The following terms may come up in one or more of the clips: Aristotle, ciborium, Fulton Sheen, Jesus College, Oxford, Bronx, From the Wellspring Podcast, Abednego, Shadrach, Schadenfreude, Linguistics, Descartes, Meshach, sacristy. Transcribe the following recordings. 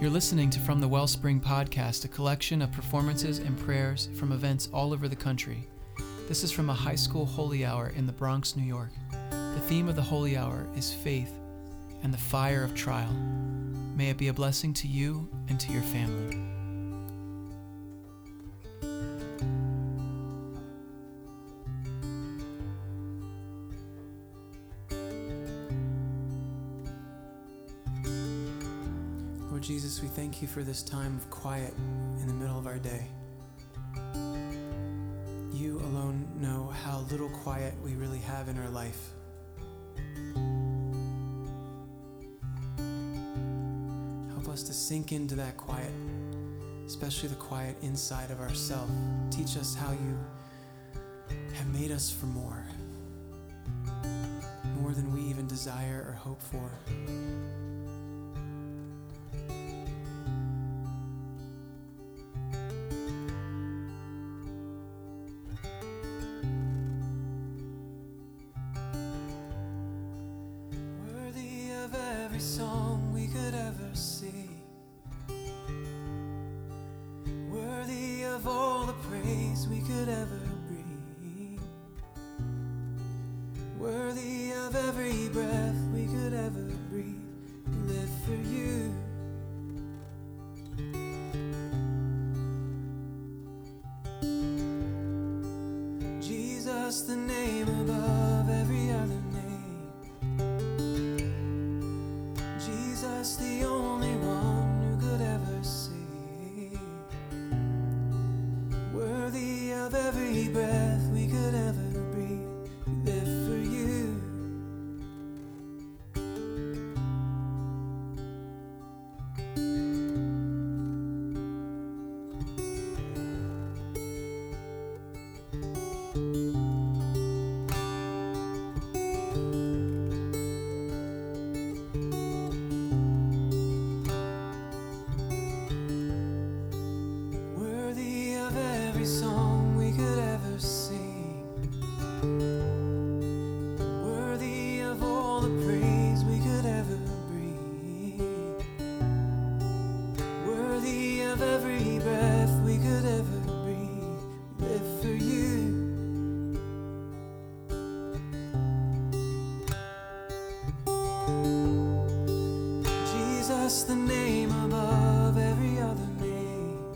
You're listening to From the Wellspring Podcast, a collection of performances and prayers from events all over the country. This is from a high school holy hour in the Bronx, New York. The theme of the holy hour is faith and the fire of trial. May it be a blessing to you and to your family. Lord Jesus, we thank you for this time of quiet in the middle of our day. You alone know how little quiet we really have in our life. Help us to sink into that quiet, especially the quiet inside of ourselves. Teach us how you have made us for more than we even desire or hope for. Song we could ever see, worthy of all the praise we could ever breathe, worthy of every breath we could ever breathe. We live for you. Jesus, the name above every other name. The only one who could ever see, worthy of every breath we could ever breathe, we live for you. The name above every other name,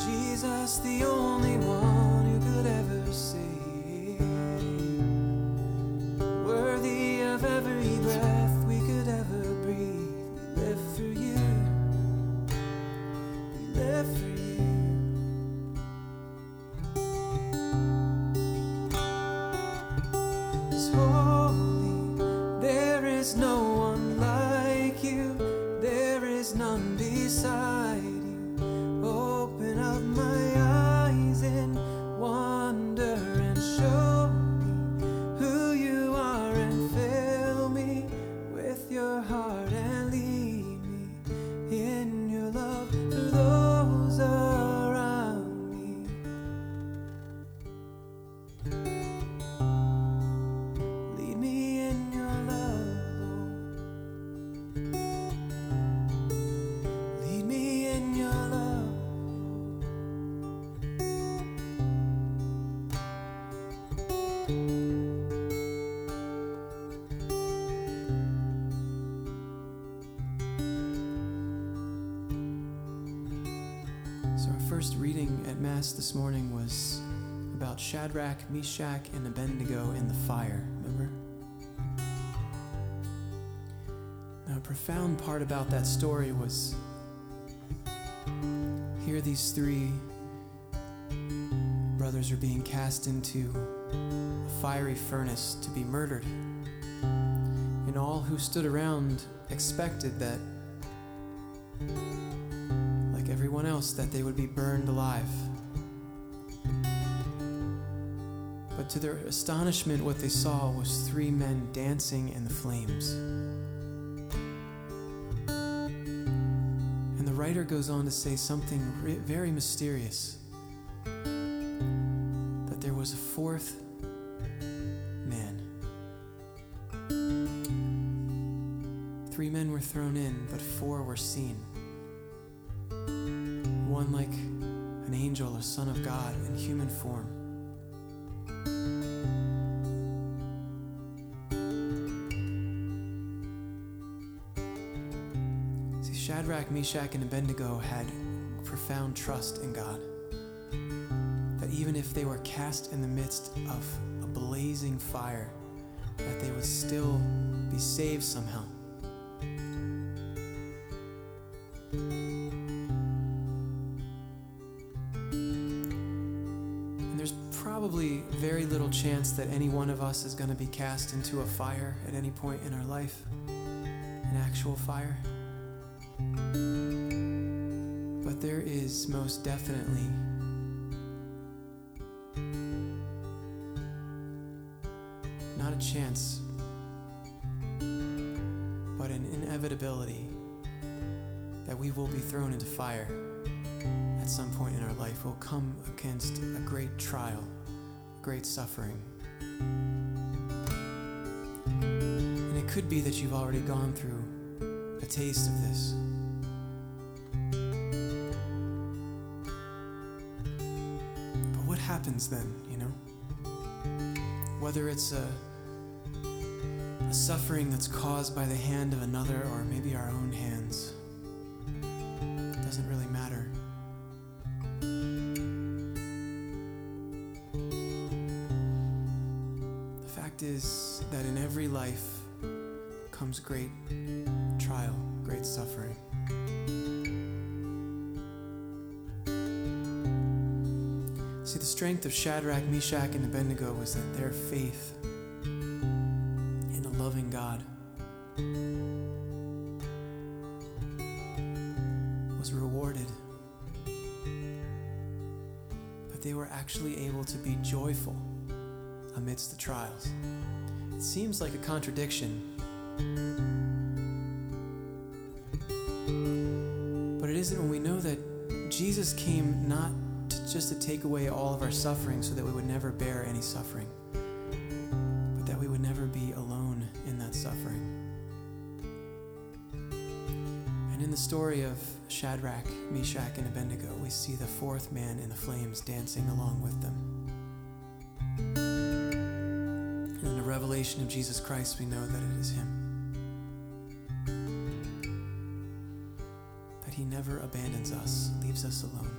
Jesus, the only one who could ever see, worthy of every breath we could ever breathe, we live for you, we live for you. So our first reading at Mass this morning was about Shadrach, Meshach, and Abednego in the fire, remember? Now, a profound part about that story was here these three brothers are being cast into a fiery furnace to be murdered. And all who stood around expected that everyone else, that they would be burned alive. But to their astonishment, what they saw was three men dancing in the flames. And the writer goes on to say something very mysterious, that there was a fourth man. Three men were thrown in, but four were seen. One like an angel, a son of God in human form. See, Shadrach, Meshach, and Abednego had profound trust in God. That even if they were cast in the midst of a blazing fire, that they would still be saved somehow. And there's probably very little chance that any one of us is going to be cast into a fire at any point in our life, an actual fire. But there is most definitely not a chance, but an inevitability that we will be thrown into fire at some point in our life. We'll come against a great trial, great suffering. And it could be that you've already gone through a taste of this. But what happens then, you know? Whether it's a suffering that's caused by the hand of another or maybe our own hands, it doesn't really matter. The fact is that in every life comes great trial, great suffering. See, the strength of Shadrach, Meshach, and Abednego was that their faith in a loving God was rewarded. That they were actually able to be joyful amidst the trials. It seems like a contradiction, but it isn't when we know that Jesus came not just to take away all of our suffering so that we would never bear any suffering, but that we would never be alone in that suffering. And in the story of Shadrach, Meshach, and Abednego, we see the fourth man in the flames dancing along with them. And in the revelation of Jesus Christ, we know that it is him. That he never abandons us, leaves us alone.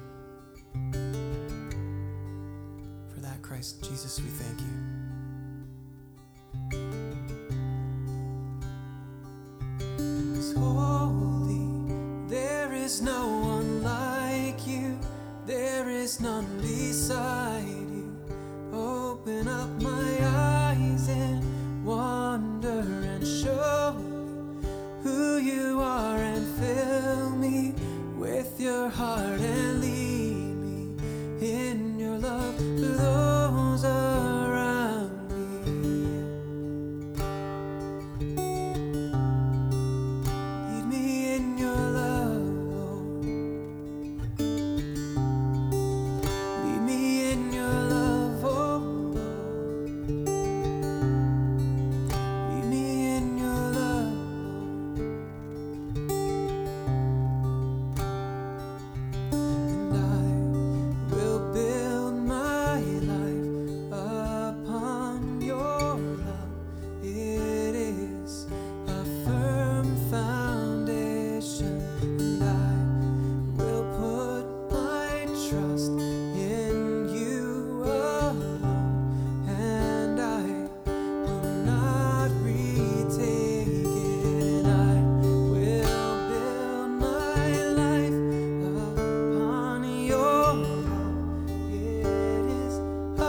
For that, Christ Jesus, we thank you. Holy, there is no one like you, there is none beside you. Open up my eyes and wonder and show me who you are, and fill me with your heart and lead in your love to those around me. Lead me in your love, Lord. Lead me in your love, oh Lord. Lead me in your love, Lord. And build my life upon your love. It is a firm foundation, and I will put my trust in you alone, and I will not retake it. I will build my life upon your love. It is a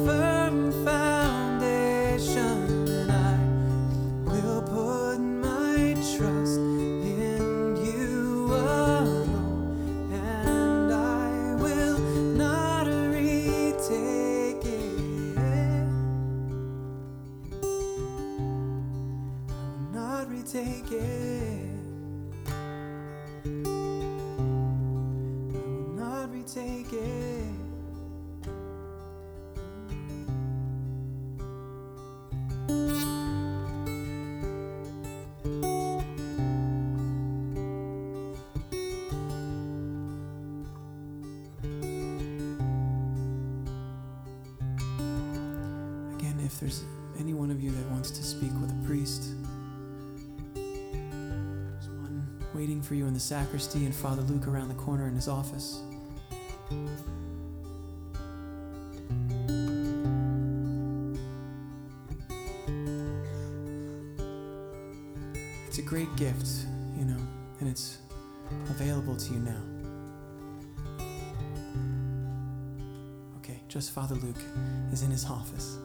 firm foundation, and I will put my trust in you alone, and I will not retake it. I will not retake it. I will not retake it. if there's any one of you that wants to speak with a priest, there's one waiting for you in the sacristy and Father Luke around the corner in his office. It's a great gift, you know, and it's available to you now. Okay, just Father Luke is in his office.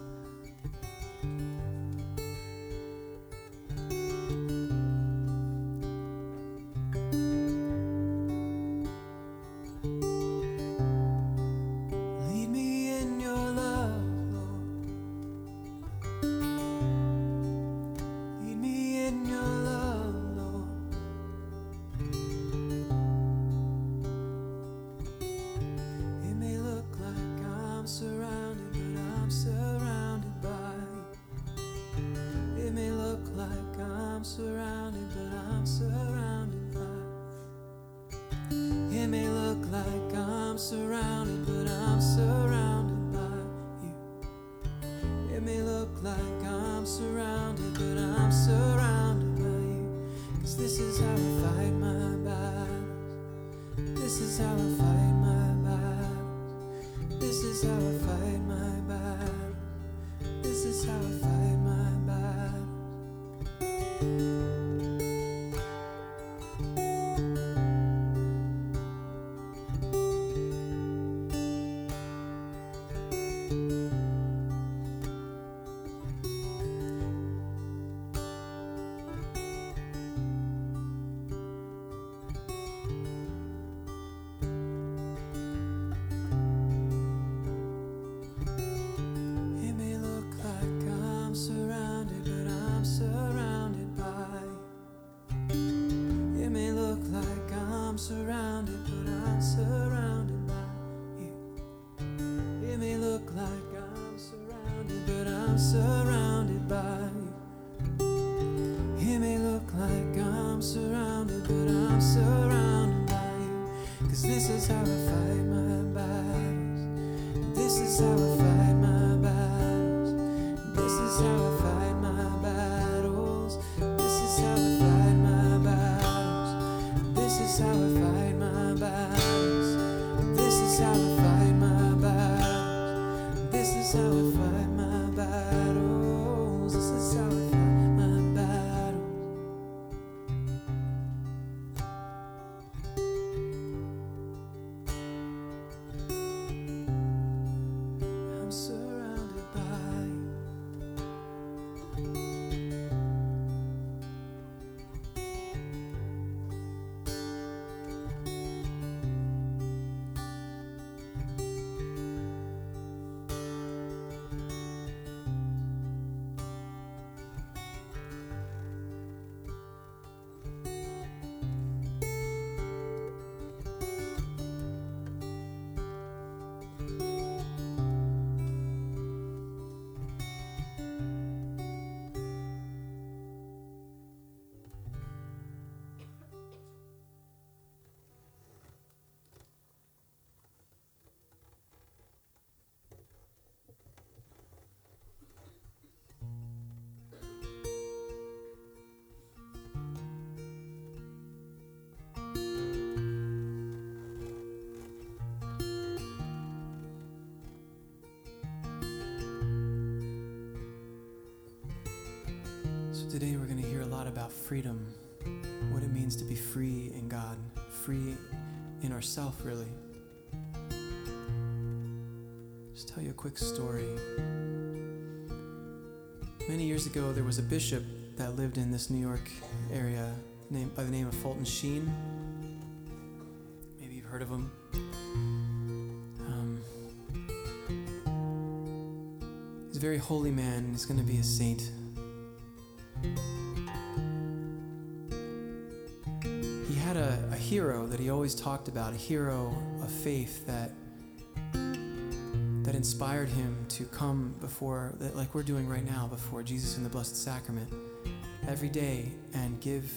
Today we're going to hear a lot about freedom, what it means to be free in God, free in ourselves, really. Just tell you a quick story. Many years ago, there was a bishop that lived in this New York area named by the name of Fulton Sheen. Maybe you've heard of him. He's a very holy man, and he's going to be a saint. He had a hero that he always talked about, a hero of faith that inspired him to come before, like we're doing right now, before Jesus in the Blessed Sacrament every day and give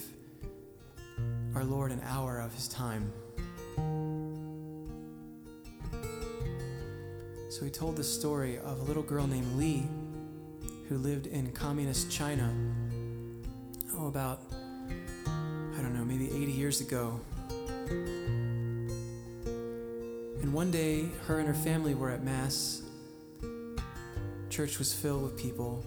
our Lord an hour of his time. So he told the story of a little girl named Lee who lived in communist China, about, I don't know, maybe 80 years ago. And one day, her and her family were at Mass. Church was filled with people,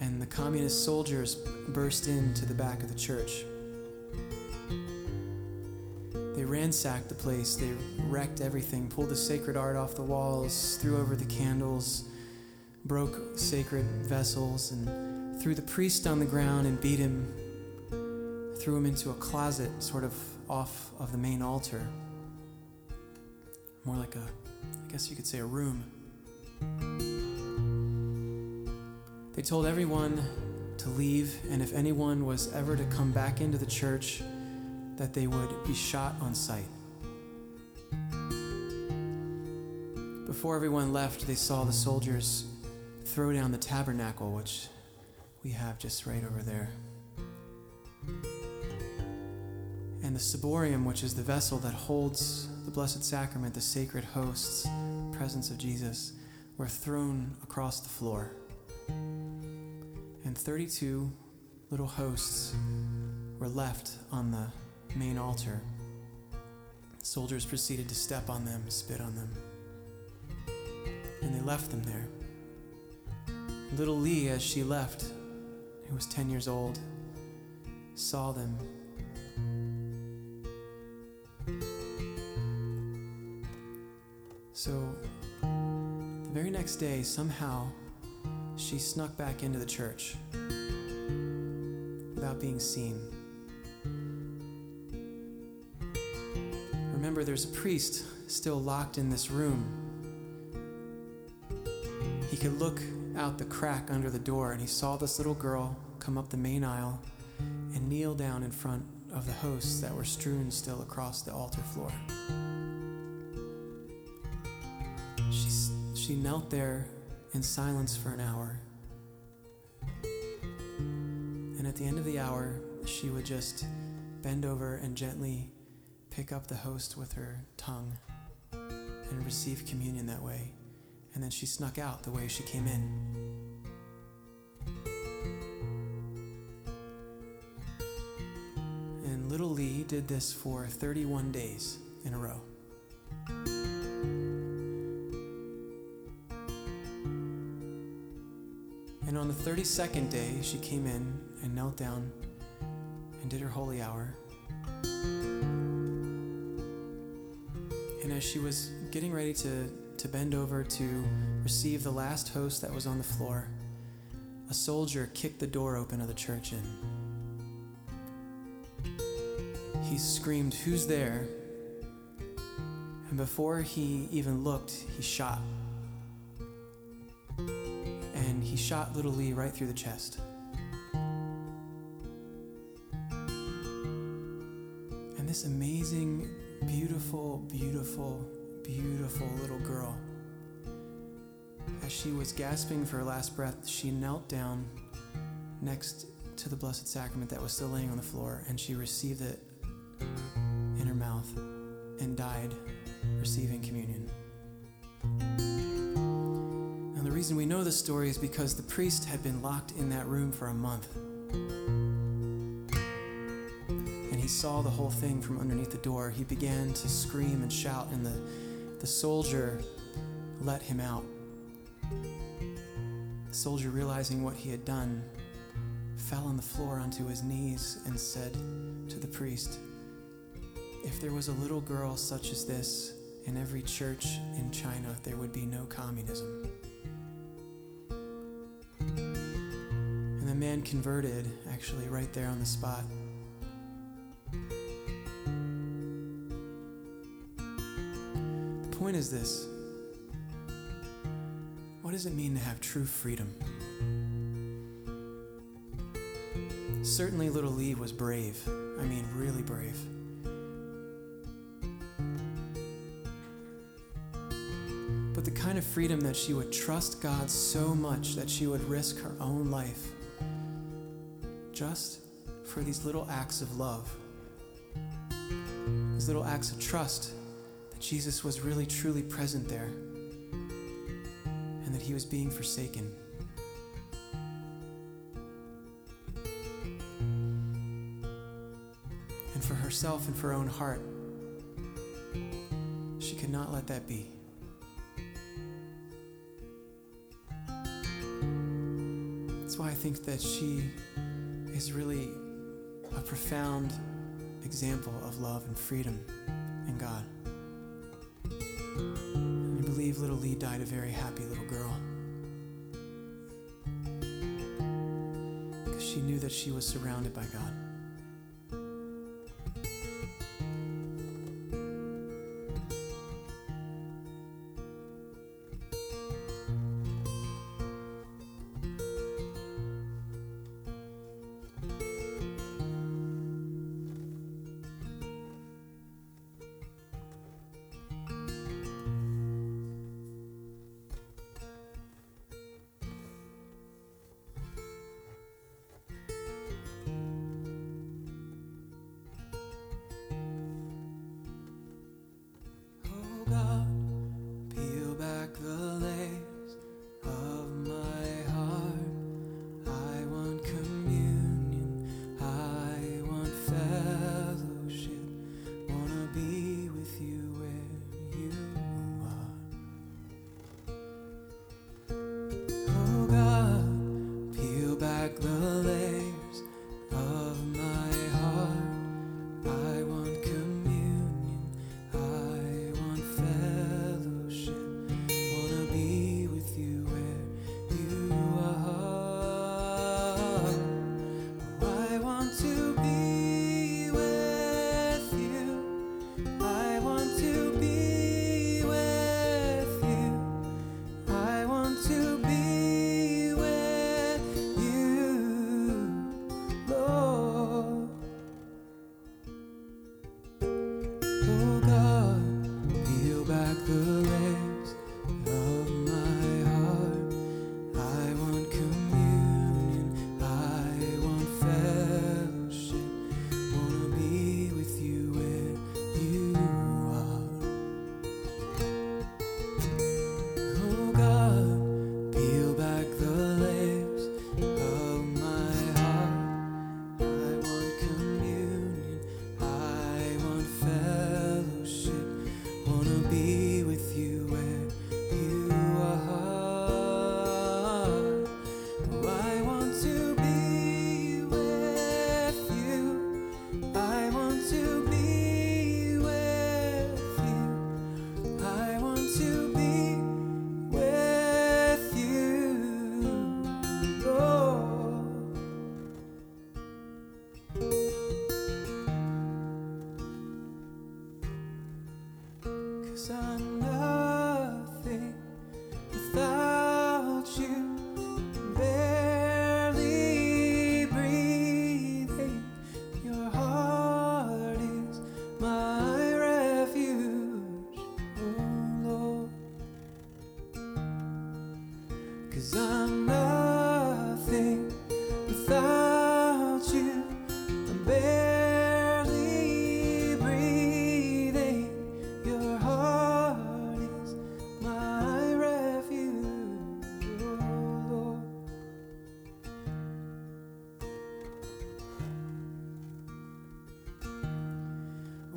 and the communist soldiers burst into the back of the church. They ransacked the place, they wrecked everything, pulled the sacred art off the walls, threw over the candles, broke sacred vessels, and threw the priest on the ground and beat him, threw him into a closet sort of off of the main altar. More like a, I guess you could say, a room. They told everyone to leave, and if anyone was ever to come back into the church, that they would be shot on sight. Before everyone left, they saw the soldiers throw down the tabernacle, which we have just right over there, and the ciborium, which is the vessel that holds the Blessed Sacrament, the sacred hosts, the presence of Jesus, were thrown across the floor. And 32 little hosts were left on the main altar. Soldiers proceeded to step on them, spit on them, and they left them there. Little Lee, as she left, who was 10 years old, saw them. So the very next day, somehow, she snuck back into the church without being seen. Remember, there's a priest still locked in this room. He could look out the crack under the door, and he saw this little girl come up the main aisle and kneel down in front of the hosts that were strewn still across the altar floor. She knelt there in silence for an hour, and at the end of the hour, she would just bend over and gently pick up the host with her tongue and receive communion that way. And then she snuck out the way she came in. And little Lee did this for 31 days in a row. And on the 32nd day, she came in and knelt down and did her holy hour. And as she was getting ready to bend over to receive the last host that was on the floor, a soldier kicked the door open of the church in. He screamed, "Who's there?" And before he even looked, he shot. And he shot little Lee right through the chest. And this amazing, beautiful, beautiful, beautiful little girl, as she was gasping for her last breath, she knelt down next to the Blessed Sacrament that was still laying on the floor, and she received it in her mouth and died receiving communion. And the reason we know this story is because the priest had been locked in that room for a month, and he saw the whole thing from underneath the door. He began to scream and shout, and the soldier let him out. The soldier, realizing what he had done, fell on the floor onto his knees and said to the priest, "If there was a little girl such as this in every church in China, there would be no communism." And the man converted, actually, right there on the spot. The point is this: what does it mean to have true freedom? Certainly little Lee was brave. I mean, really brave. But the kind of freedom that she would trust God so much that she would risk her own life just for these little acts of love, these little acts of trust, Jesus was really, truly present there, and that he was being forsaken. and for herself and for her own heart. She could not let that be. That's why I think that she is really a profound example of love and freedom in God. And I believe little Lee died a very happy little girl, because she knew that she was surrounded by God.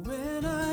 When I